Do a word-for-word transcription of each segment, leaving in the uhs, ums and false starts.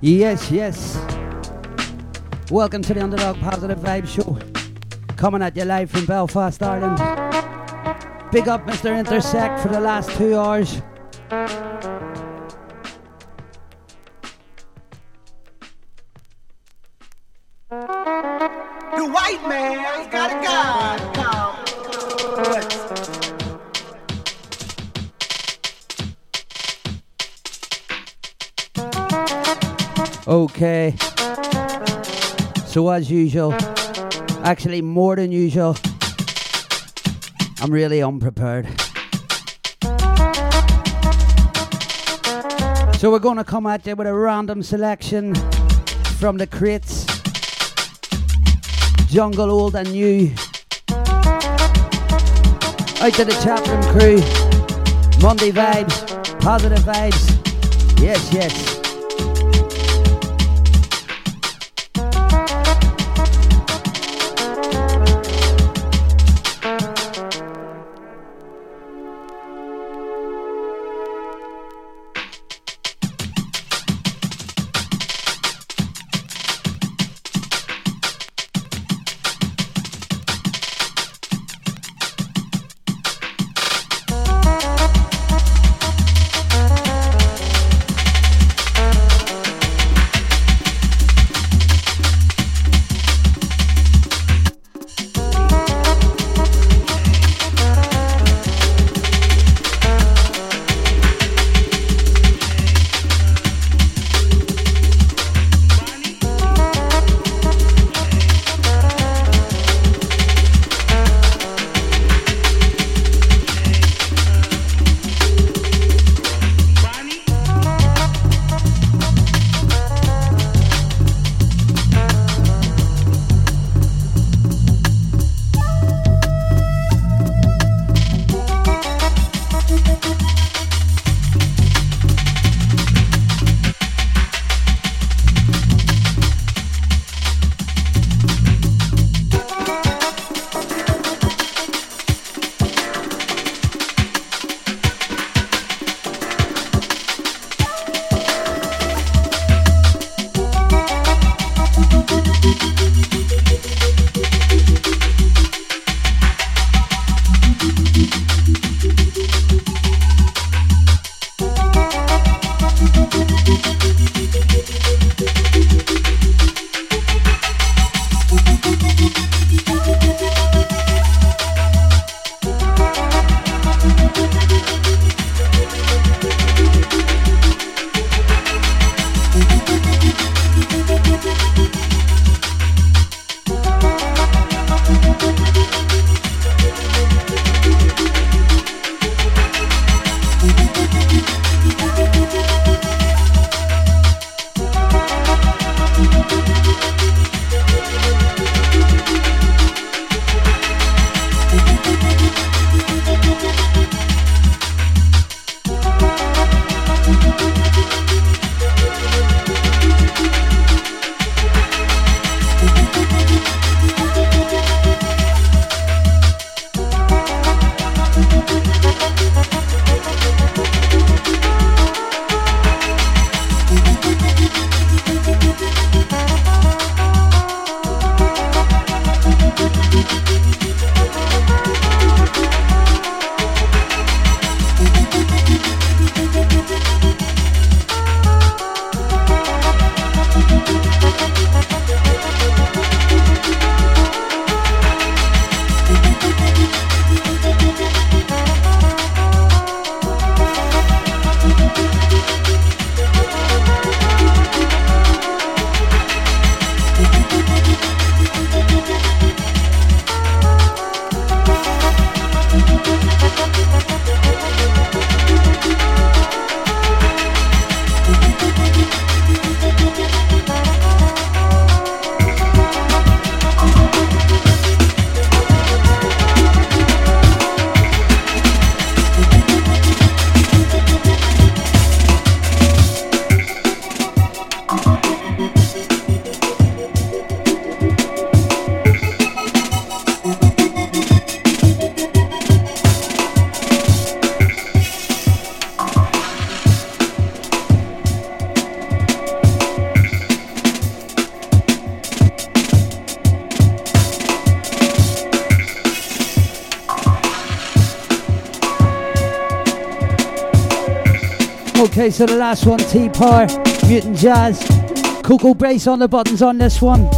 Yes, yes. Welcome to the Underdog Positive Vibes Show. Coming at you live from Belfast, Ireland. Big up Mister Intersect for the last two hours. The white man's got a god. God. Okay. So as usual, actually more than usual, I'm really unprepared. So we're going to come at you with a random selection from the crates. Jungle old and new. Out to the chatroom crew. Monday vibes, positive vibes. Yes, yes. Okay, so the last one, T-Power, Mutant Jazz, Coco Bryce on the buttons on this one.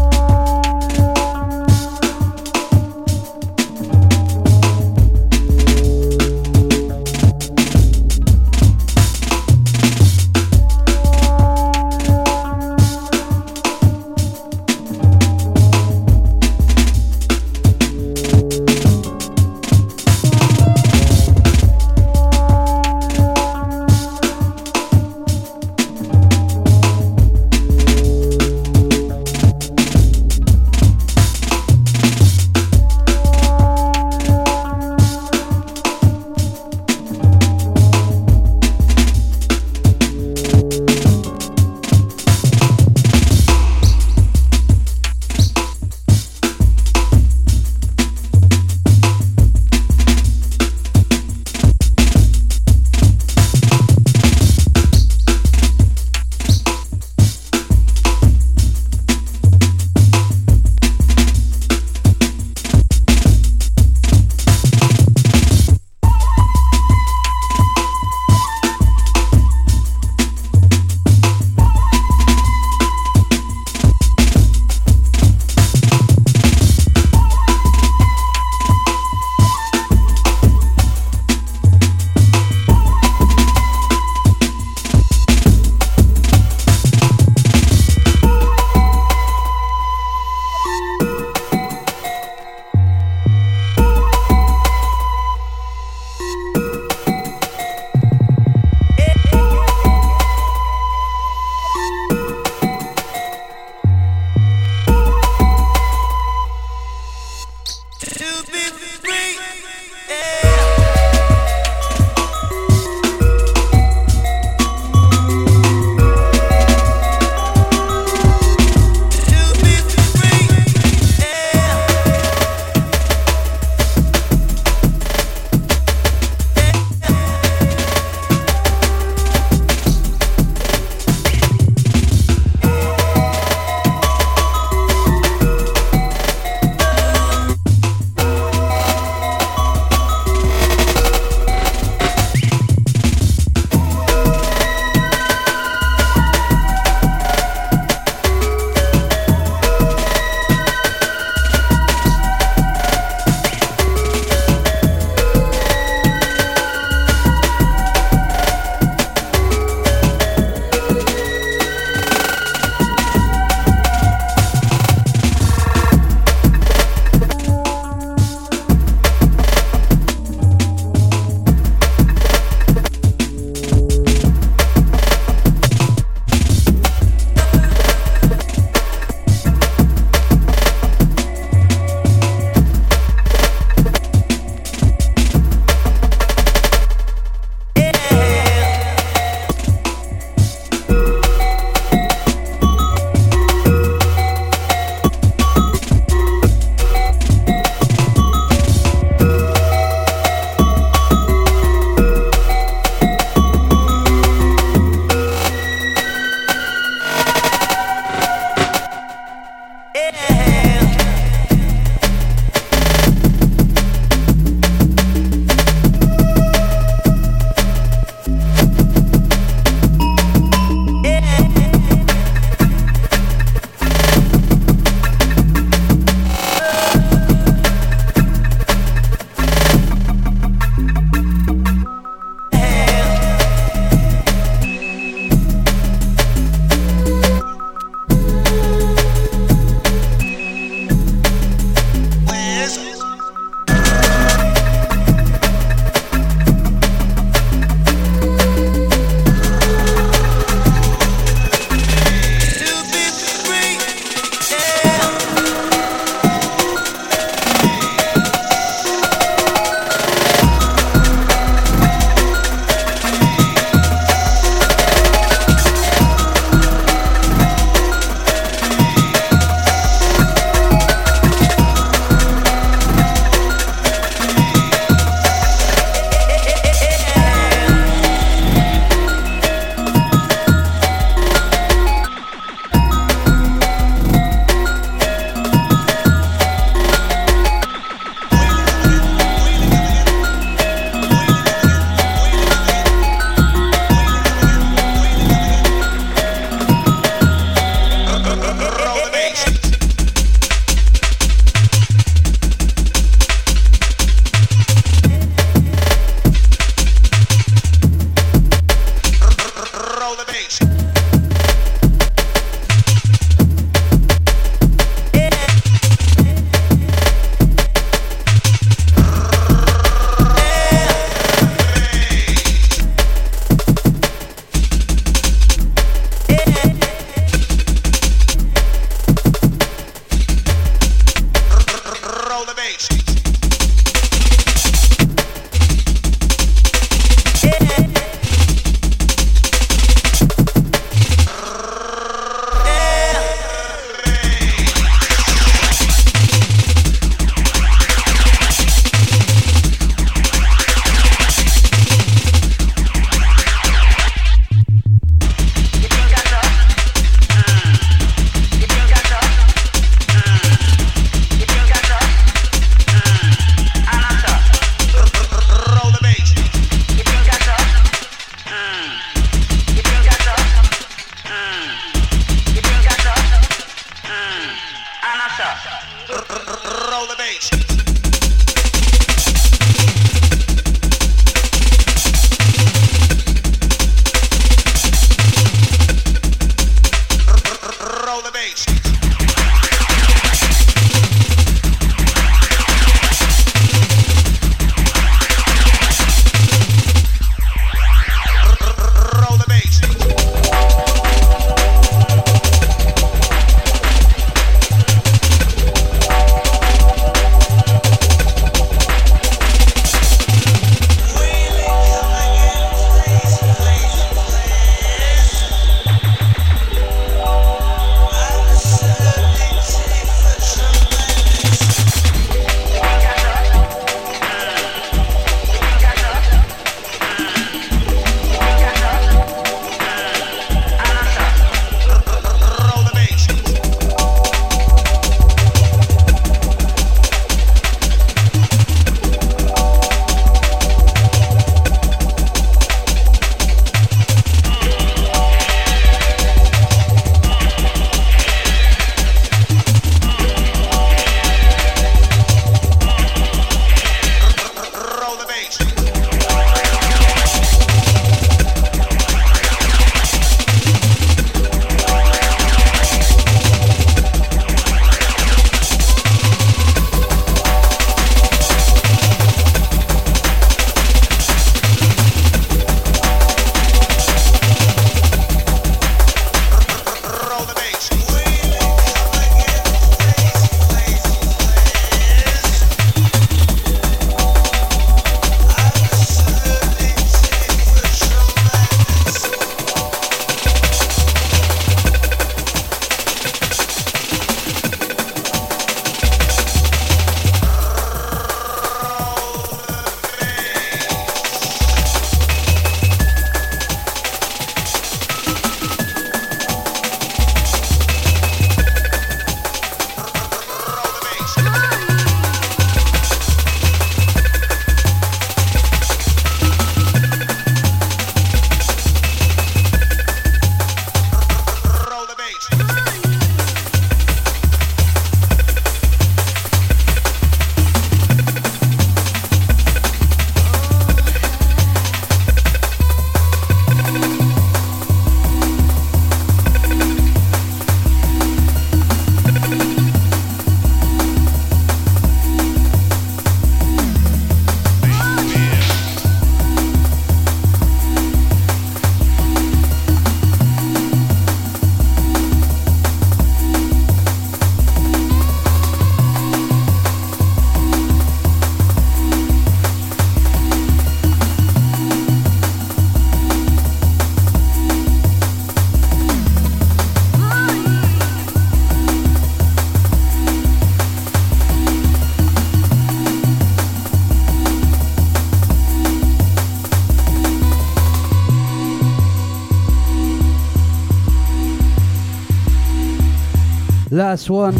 Last one,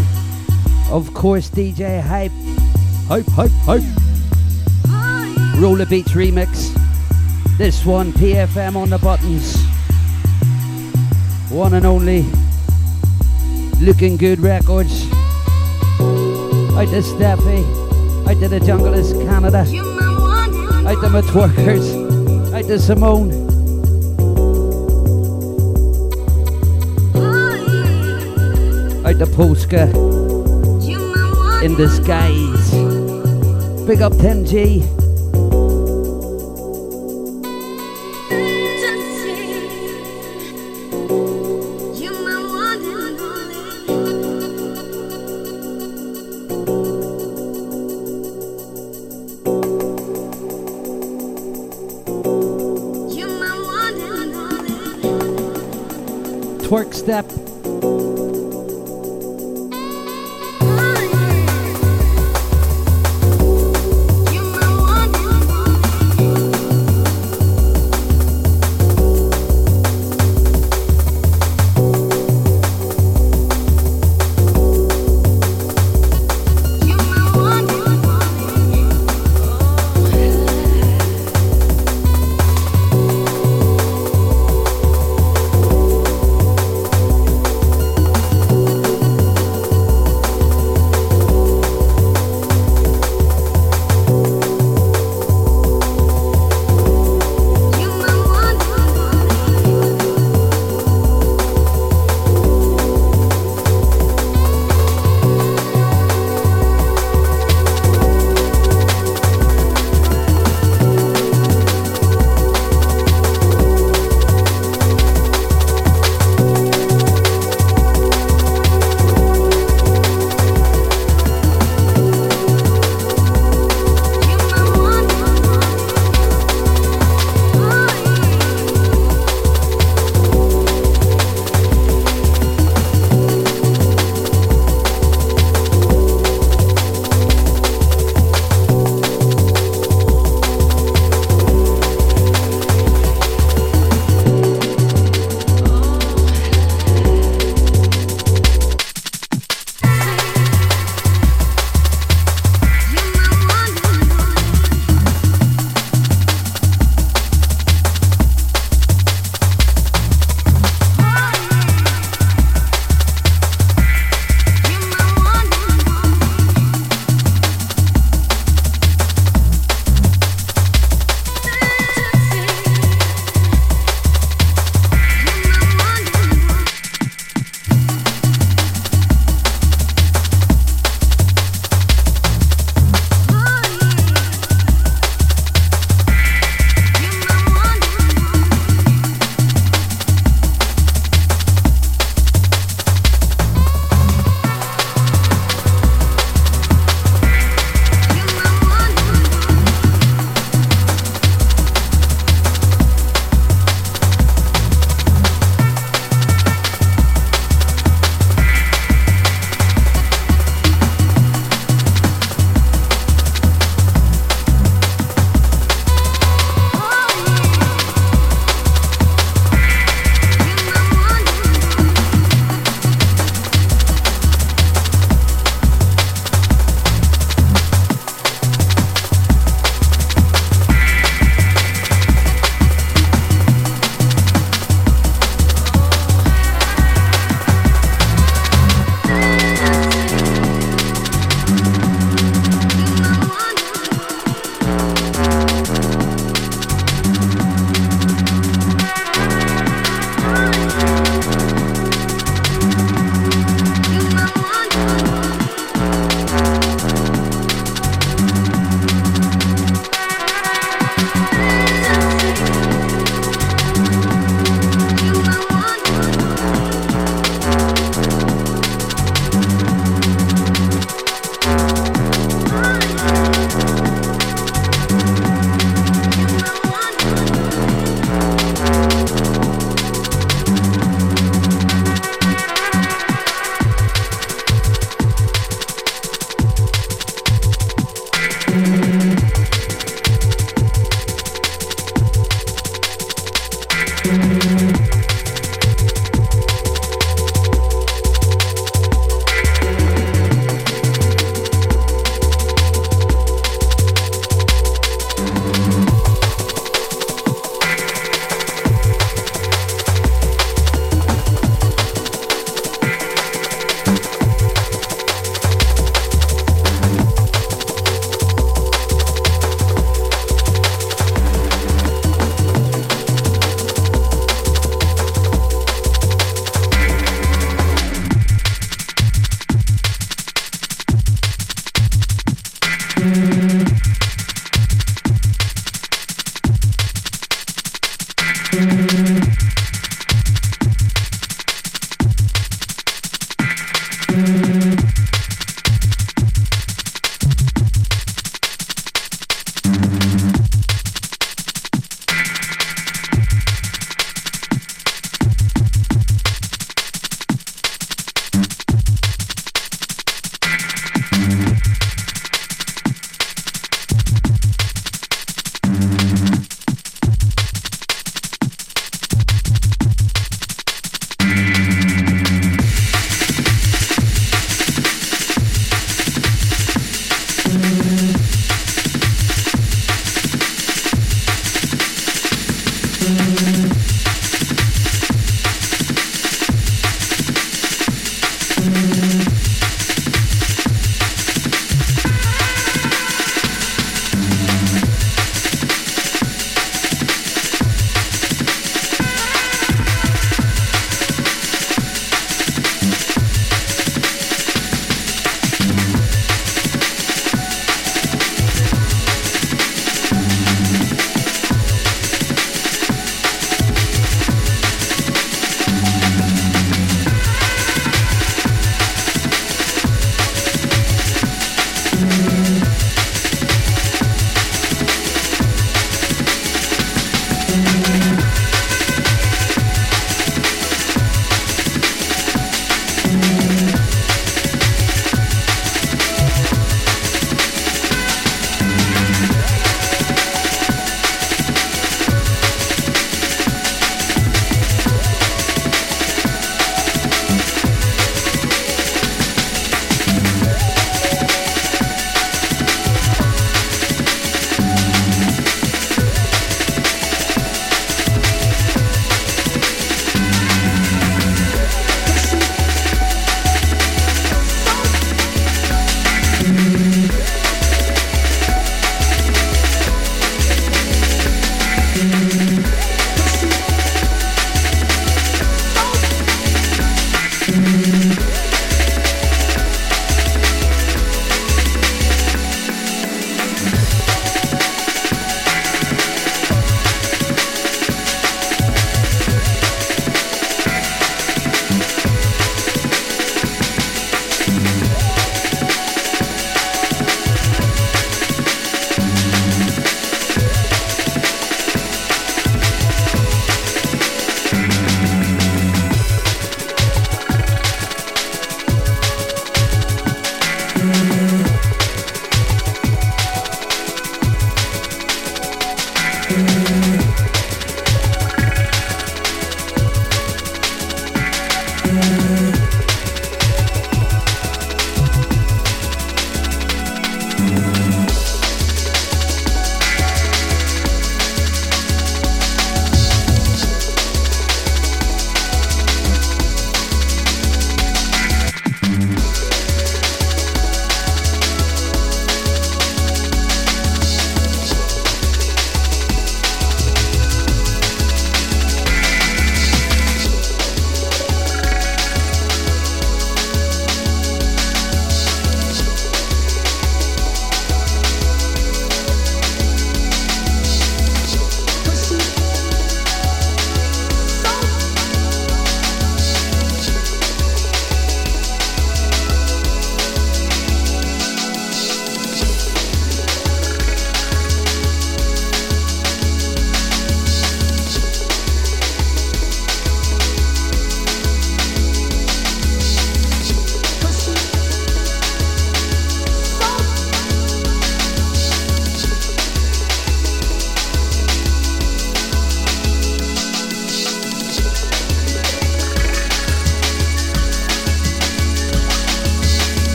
of course, D J Hype, Hype, Hype, Hype, Roll The Beats remix. This one, P F M on the buttons, one and only, Looking Good Records. Out to Steffi, out to the Junglers Canada, out to my twerkers, out to Simone. Out to Posca in disguise. Big up ten G. twerk step.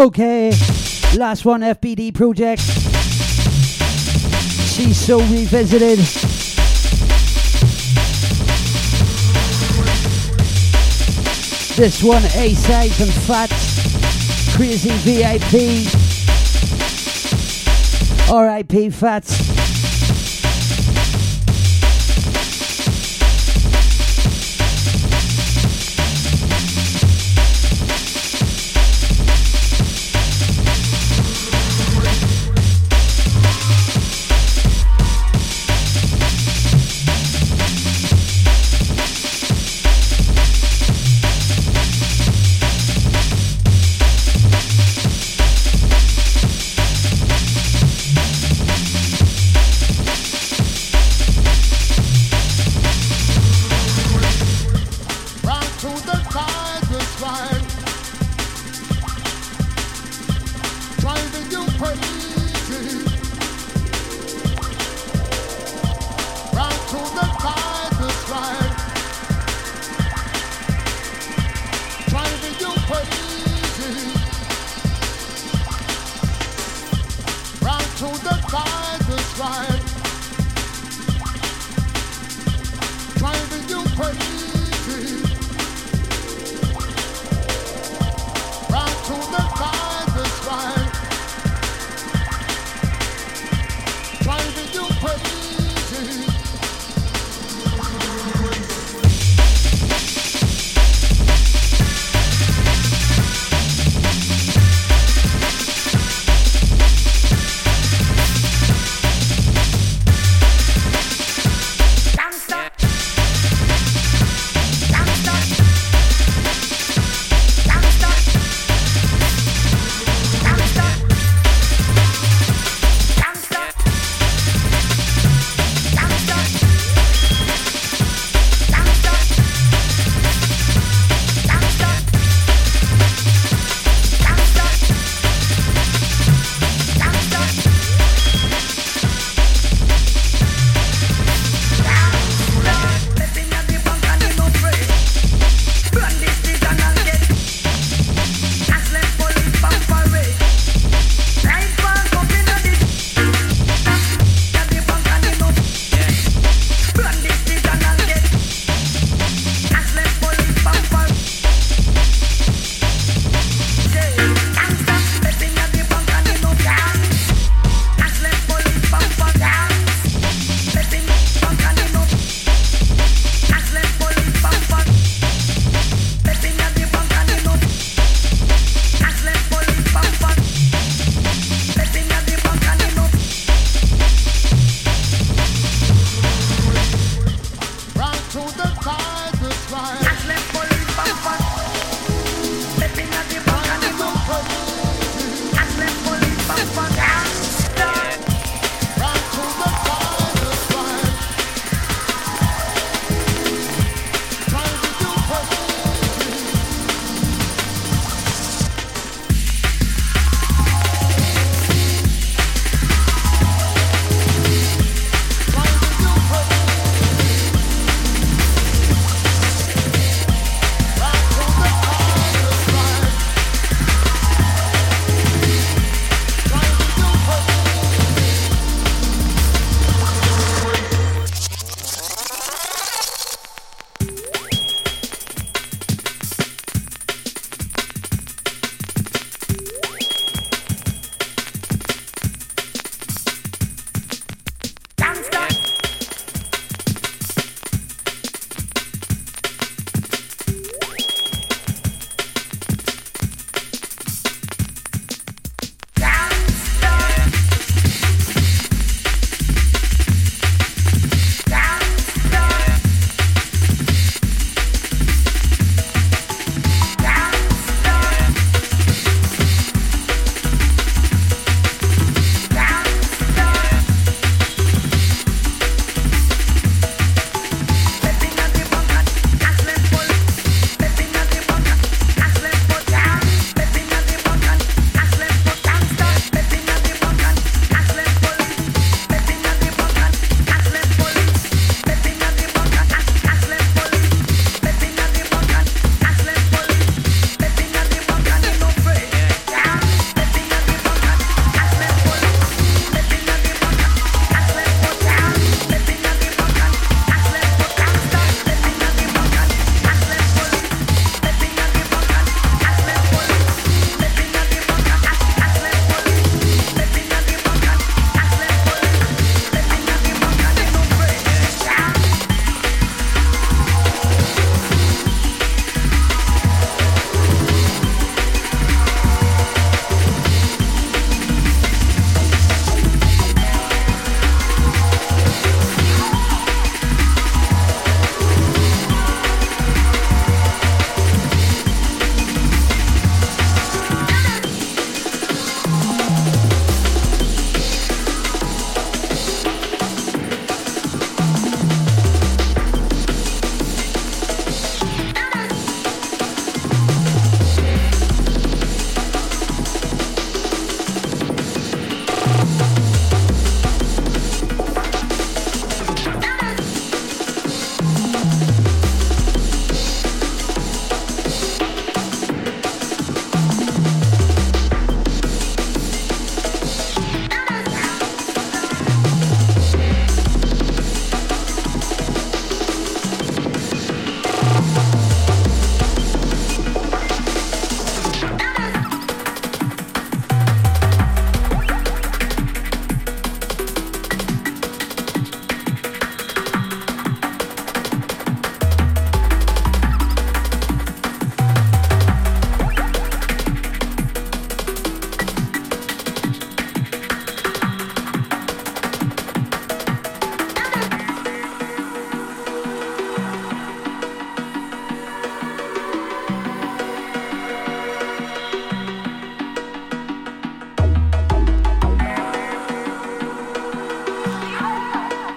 Okay, last one, F B D Project. She's So Revisited. This one, A Sides and Fats, Crazy V I P, R I P Fats.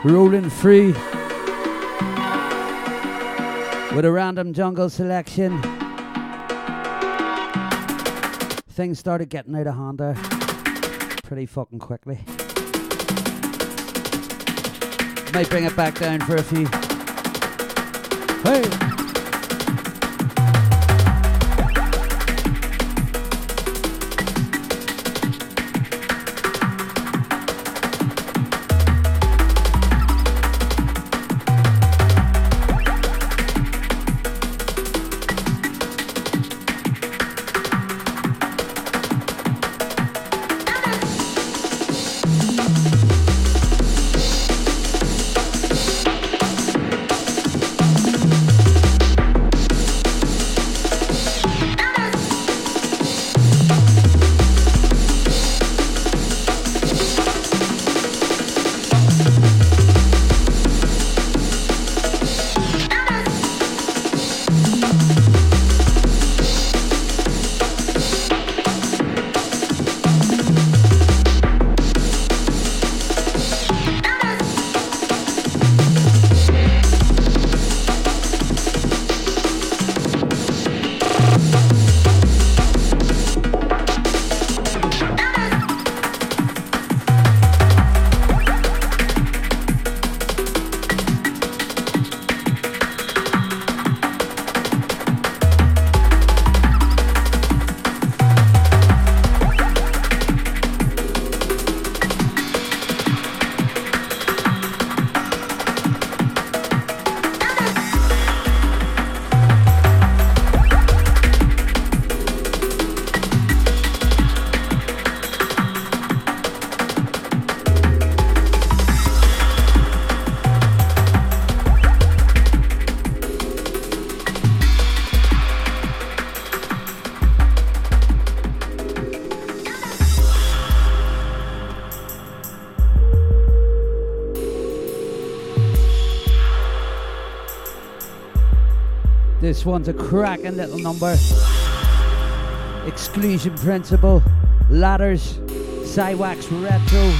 Rolling Free with a random jungle selection. Things started getting out of hand there pretty fucking quickly. Might bring it back down for a few. Hey! This one's a cracking little number. Exclusion Principle, Ladders, Scientific Wax Retro.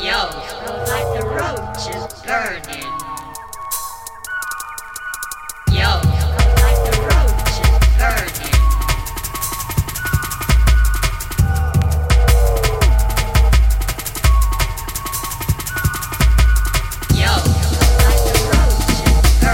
Yo, smells like the roach is burning. Yo, smells like the roach is burning. Yo, smells like the roach is burning.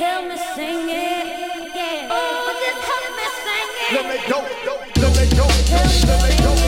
help me sing it. Yeah. Oh, would you help me sing it? Let me go, let me go, let me go, let me go, let me go.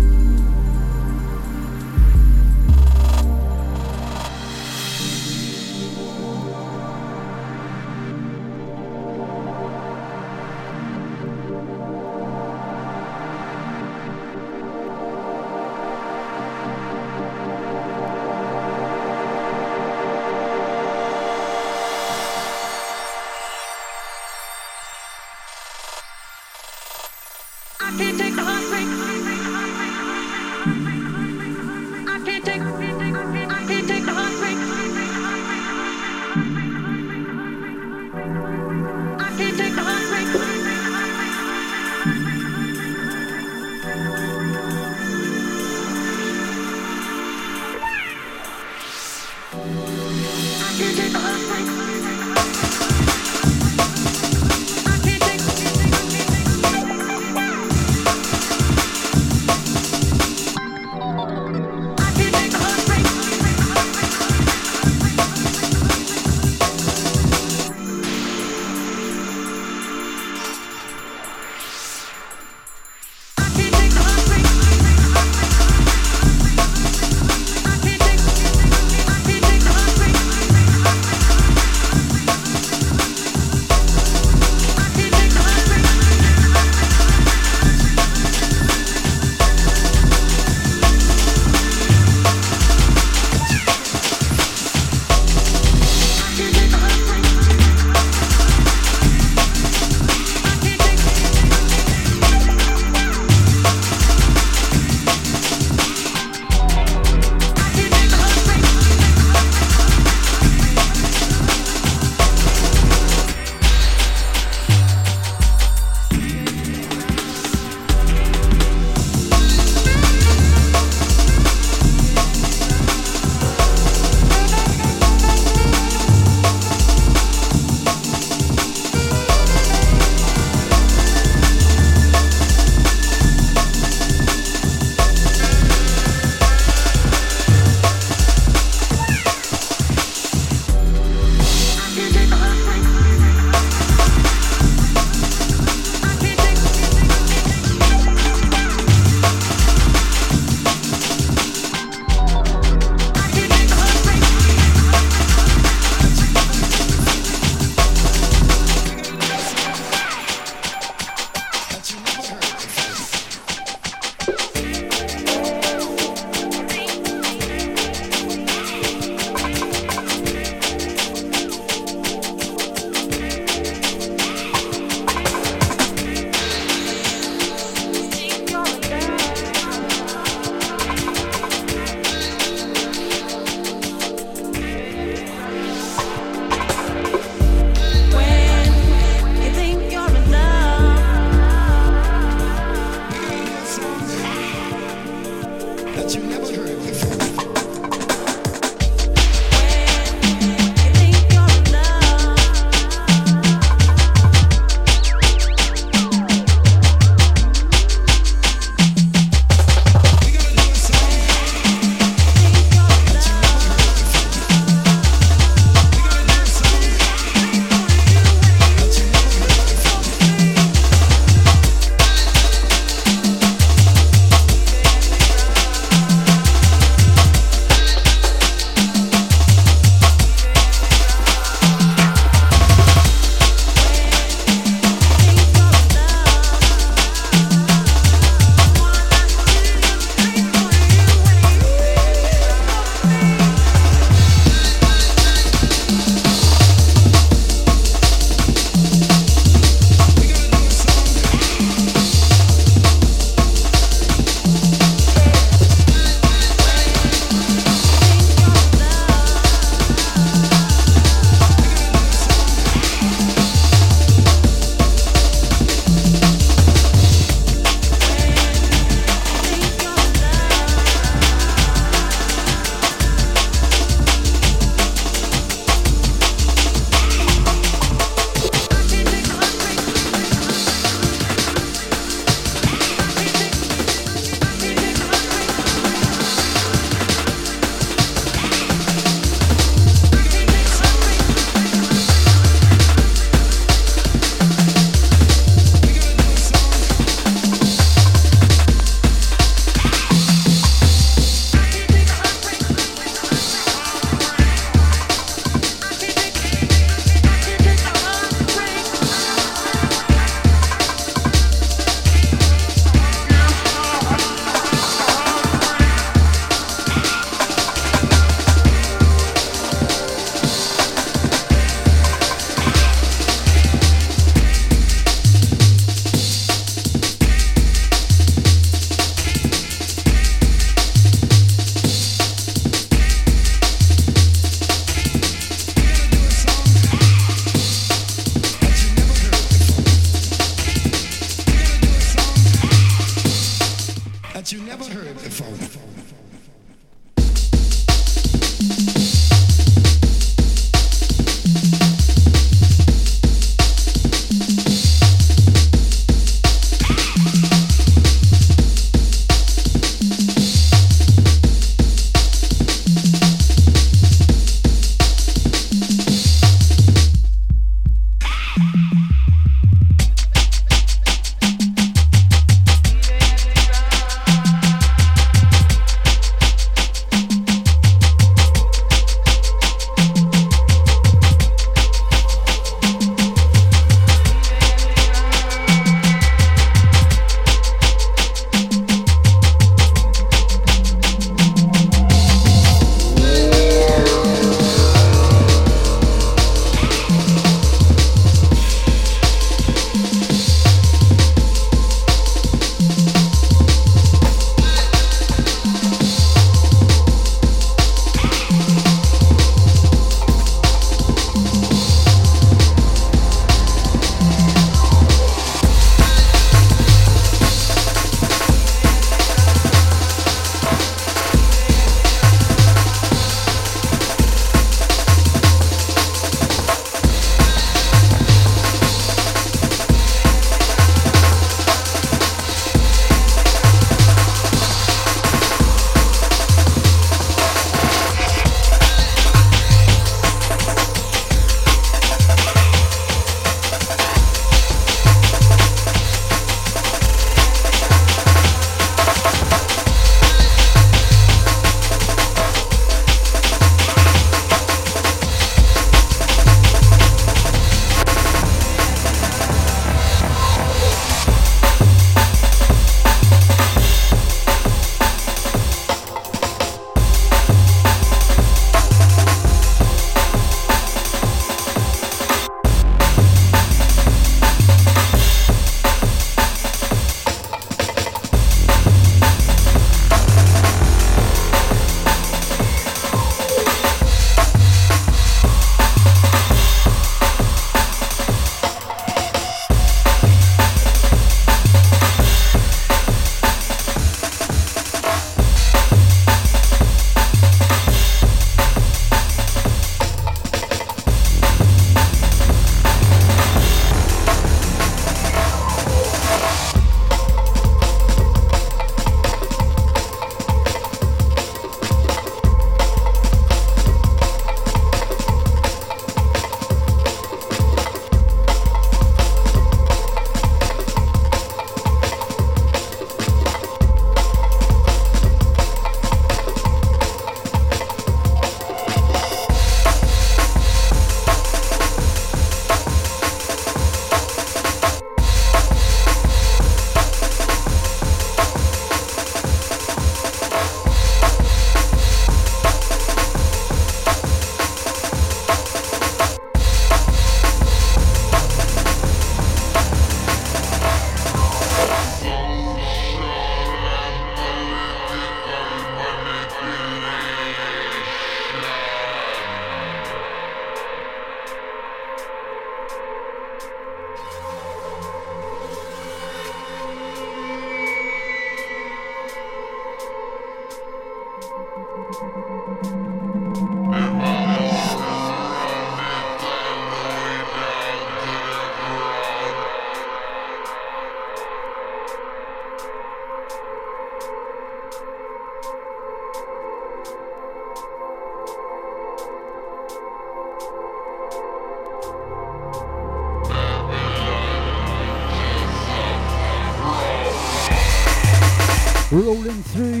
rolling through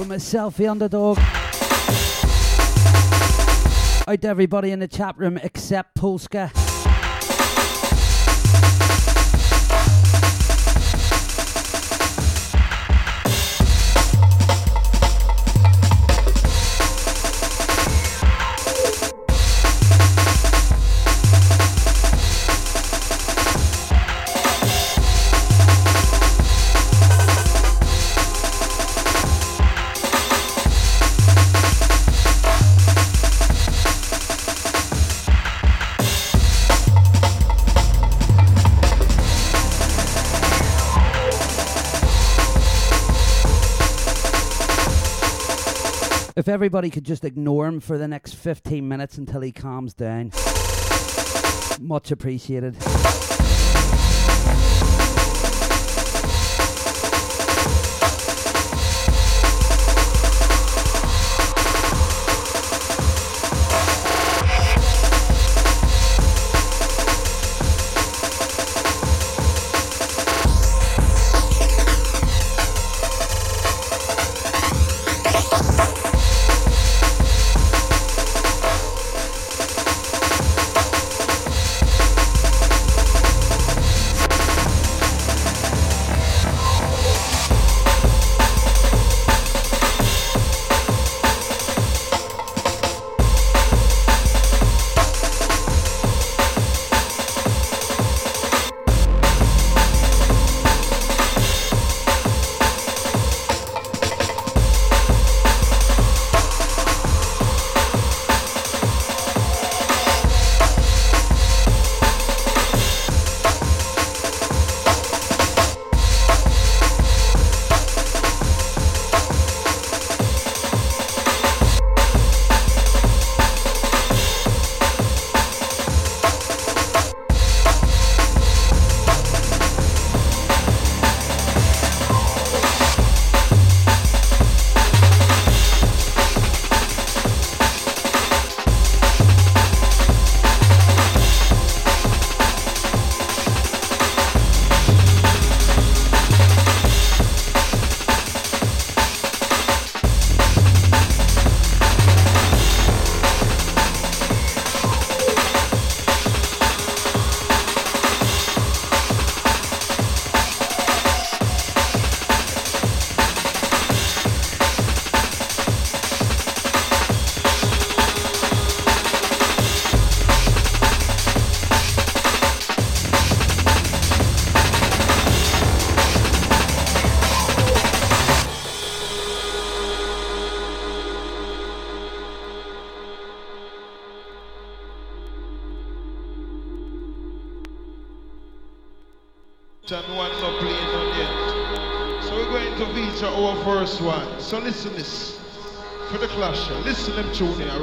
with myself, the Underdog. Out to everybody in the chat room except Posca. If everybody could just ignore him for the next fifteen minutes until he calms down. Much appreciated. One. So listen this for the clash. Listen them tune in.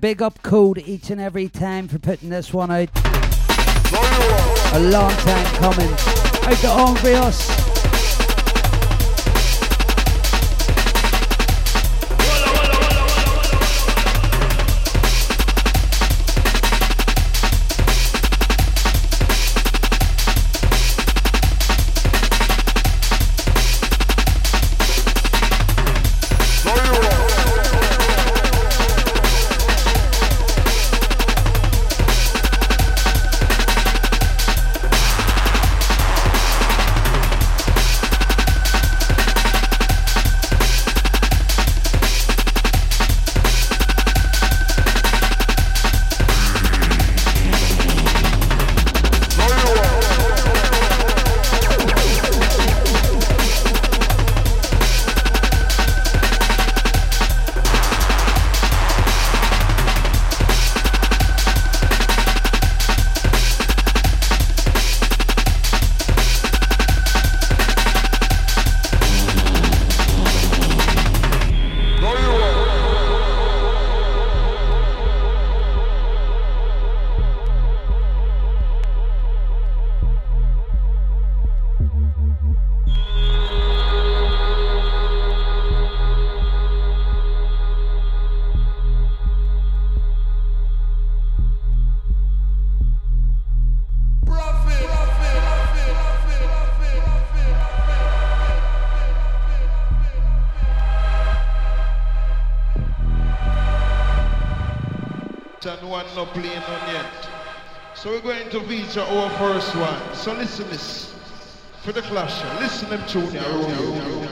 Big up Code each and every time for putting this one out. A long time coming. Out to Hungrios. out and one not playing on yet. So we're going to feature our first one. So listen this. For the clash, listen them to now.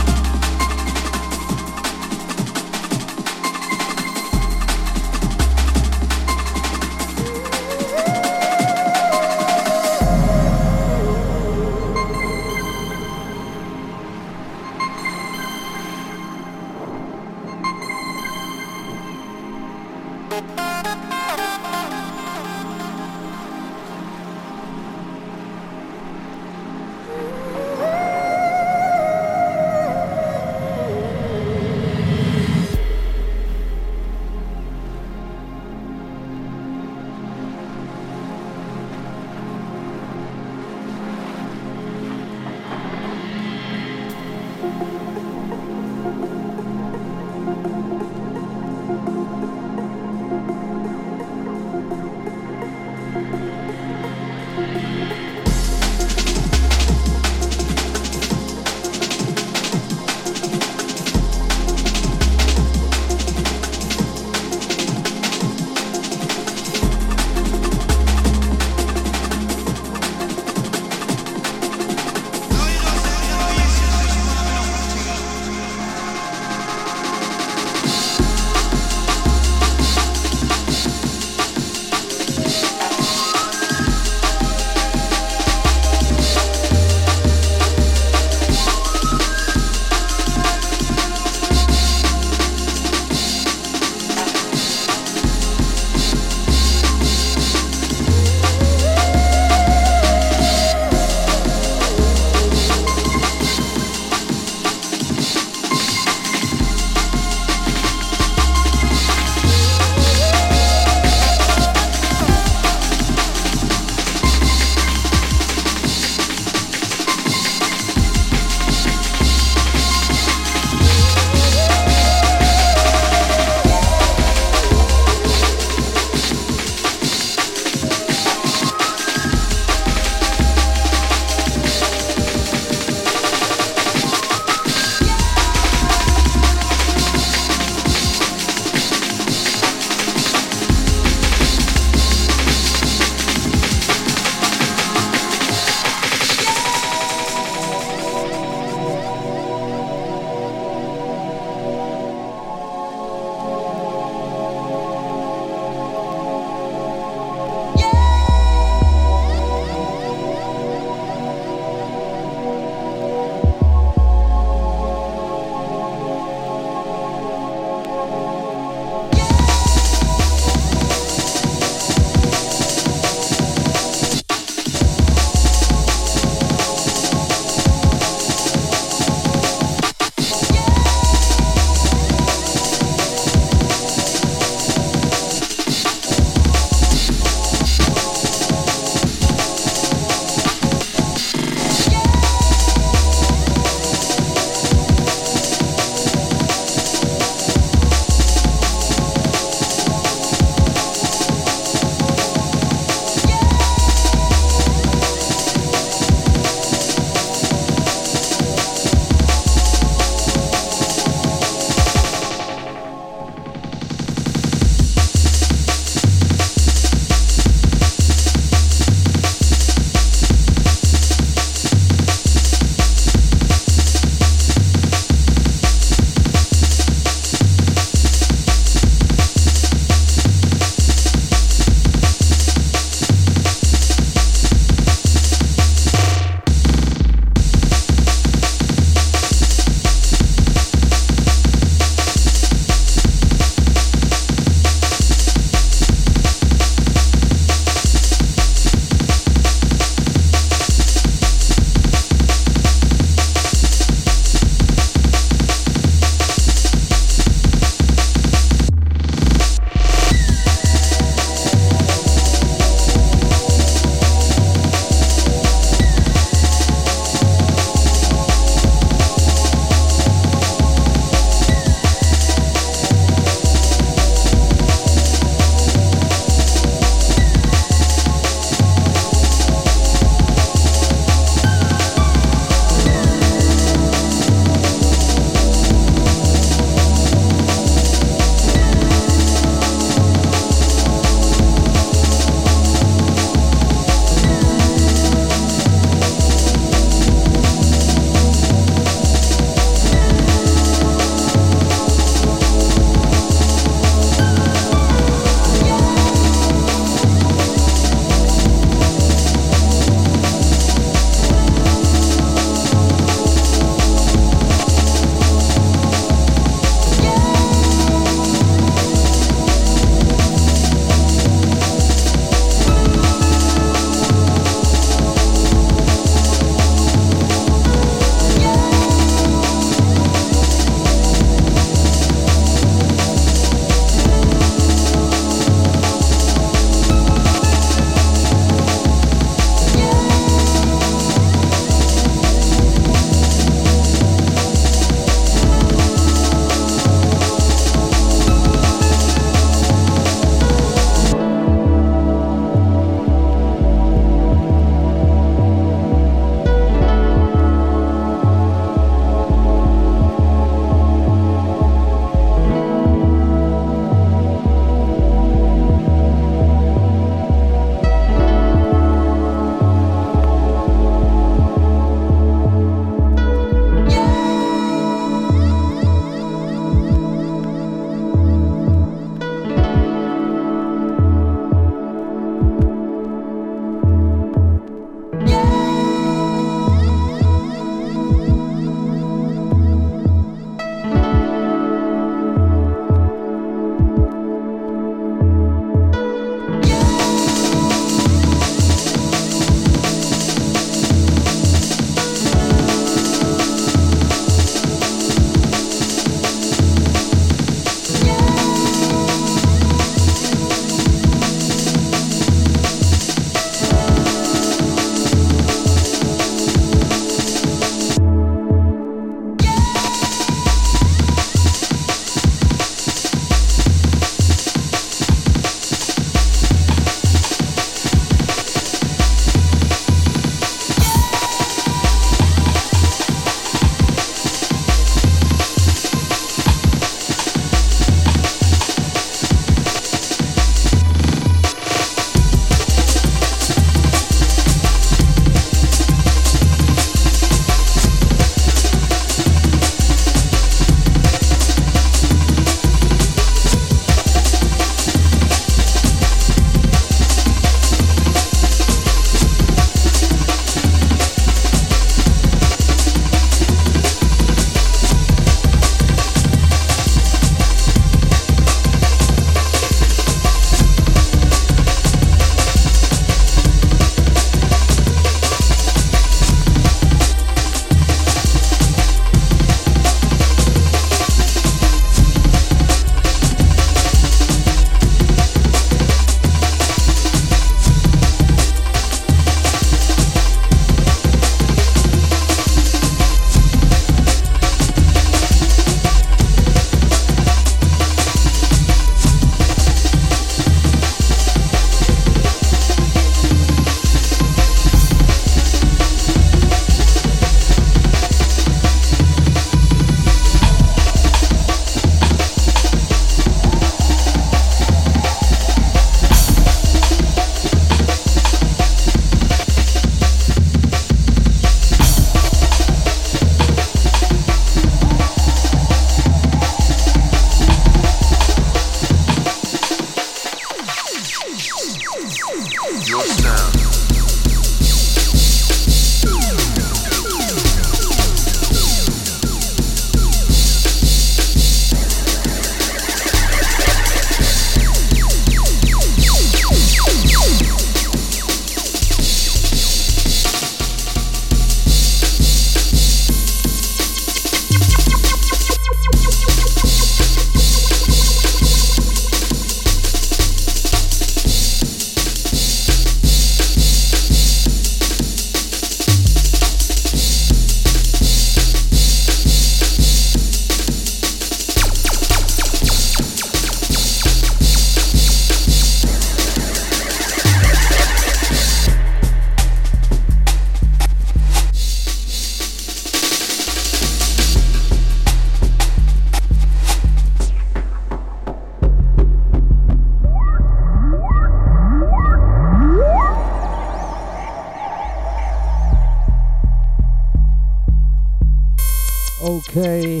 Okay.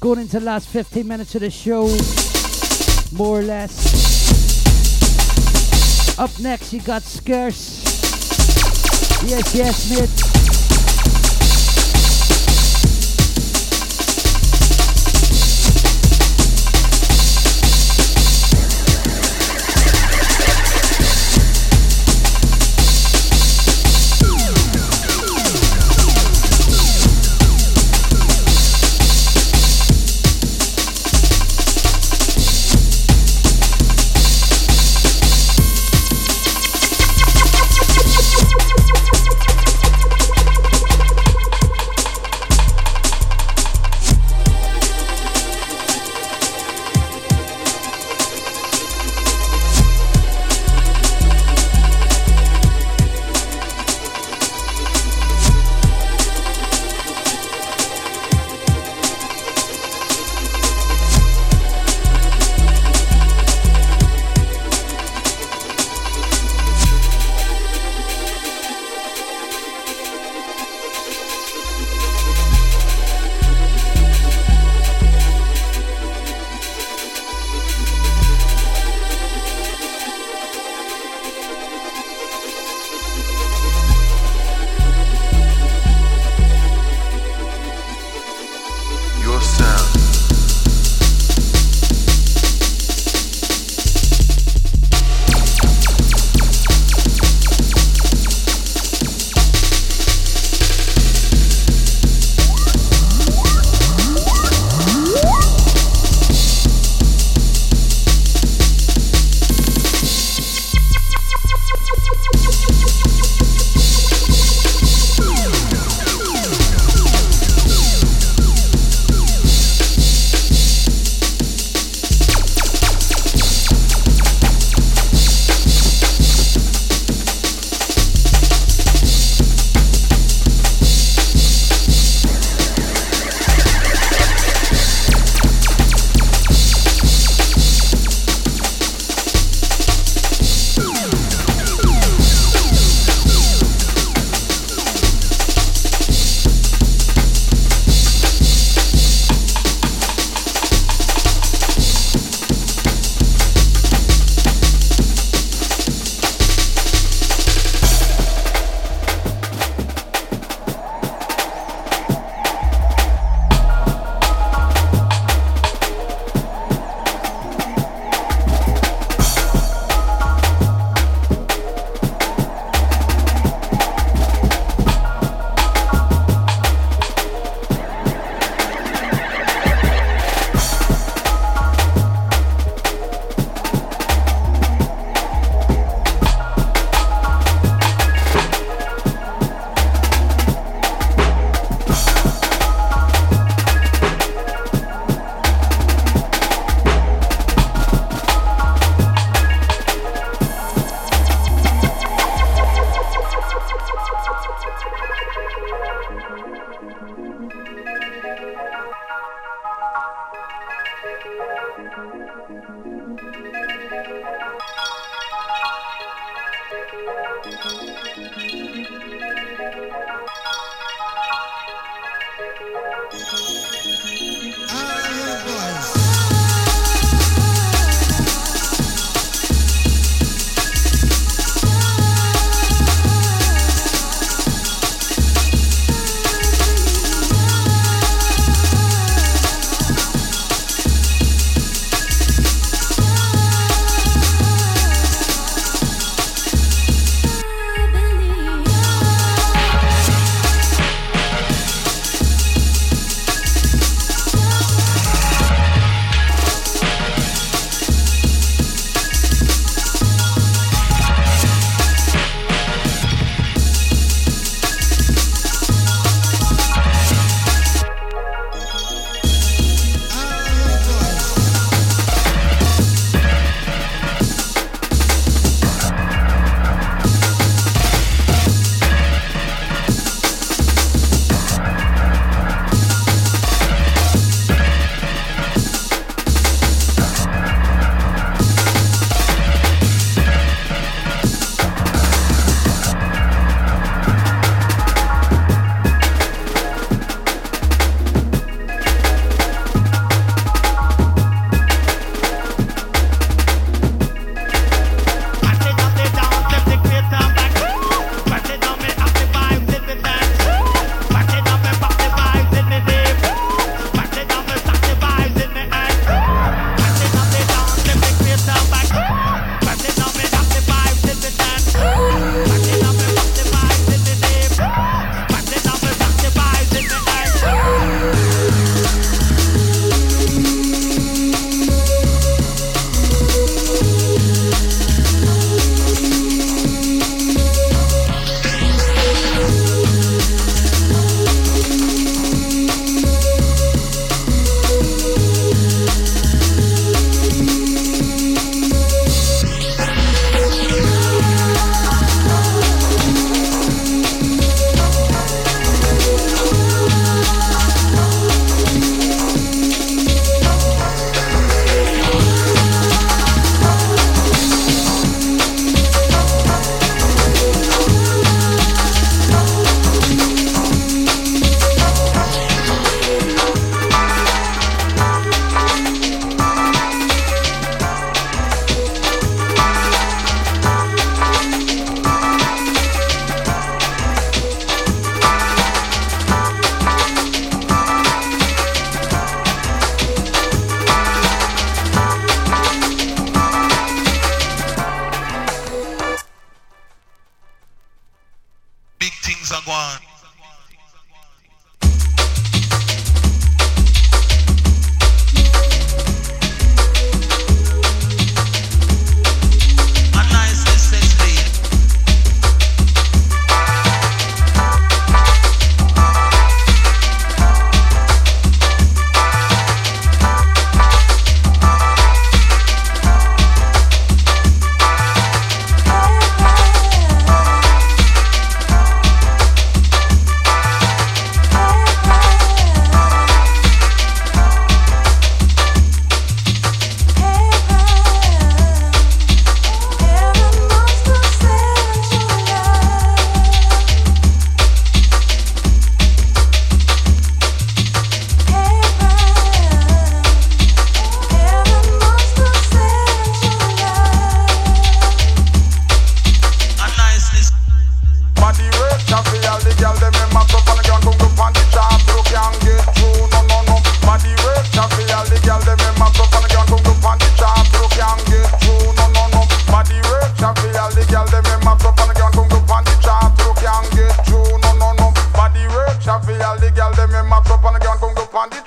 Going into the last fifteen minutes of the show, more or less. Up next, you got Scarce. Yes, yes, mate.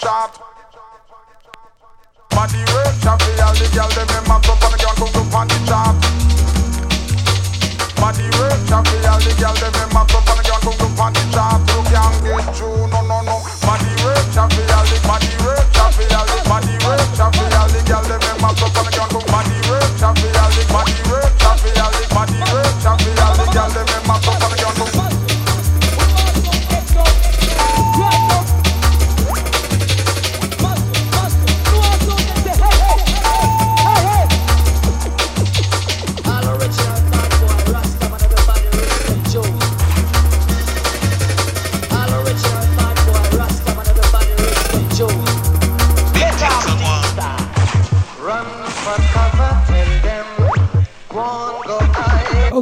top. Body work, shabby, all the girls them them up on the ground, cook up on the top. Body work, shabby, all the girls them them up on the ground, cook up on the top. You can't get through, no, no, no. Body work, shabby, all the body work, shabby, all the body work, shabby, all the girls them them up on the ground, cook body work, shabby, all the body work, shabby, all the body work, shabby, all the girls them them up on the ground, cook.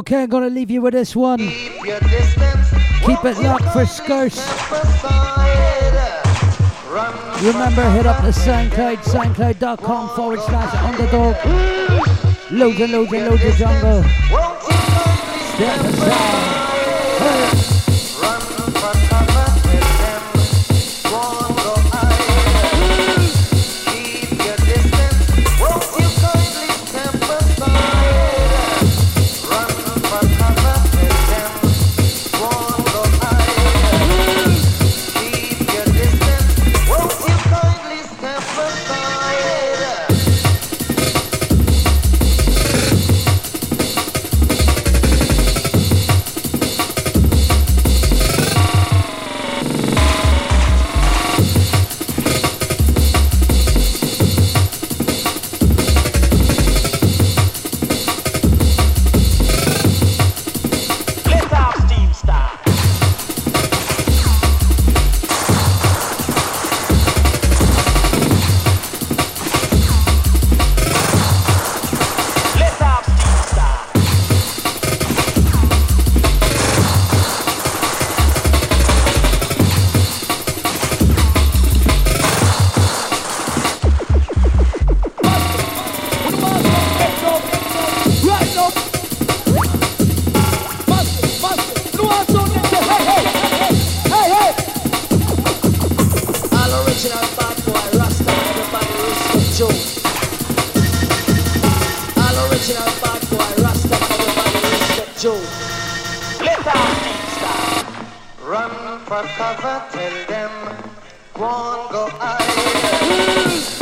Okay, I'm gonna leave you with this one. Keep your distance. Keep it locked for Scorch. Remember, hit up the SoundCloud, soundcloud.com forward slash underdog. Loads and loads and loads of jungle. Step aside. Run for cover, tell them, go on, go hide.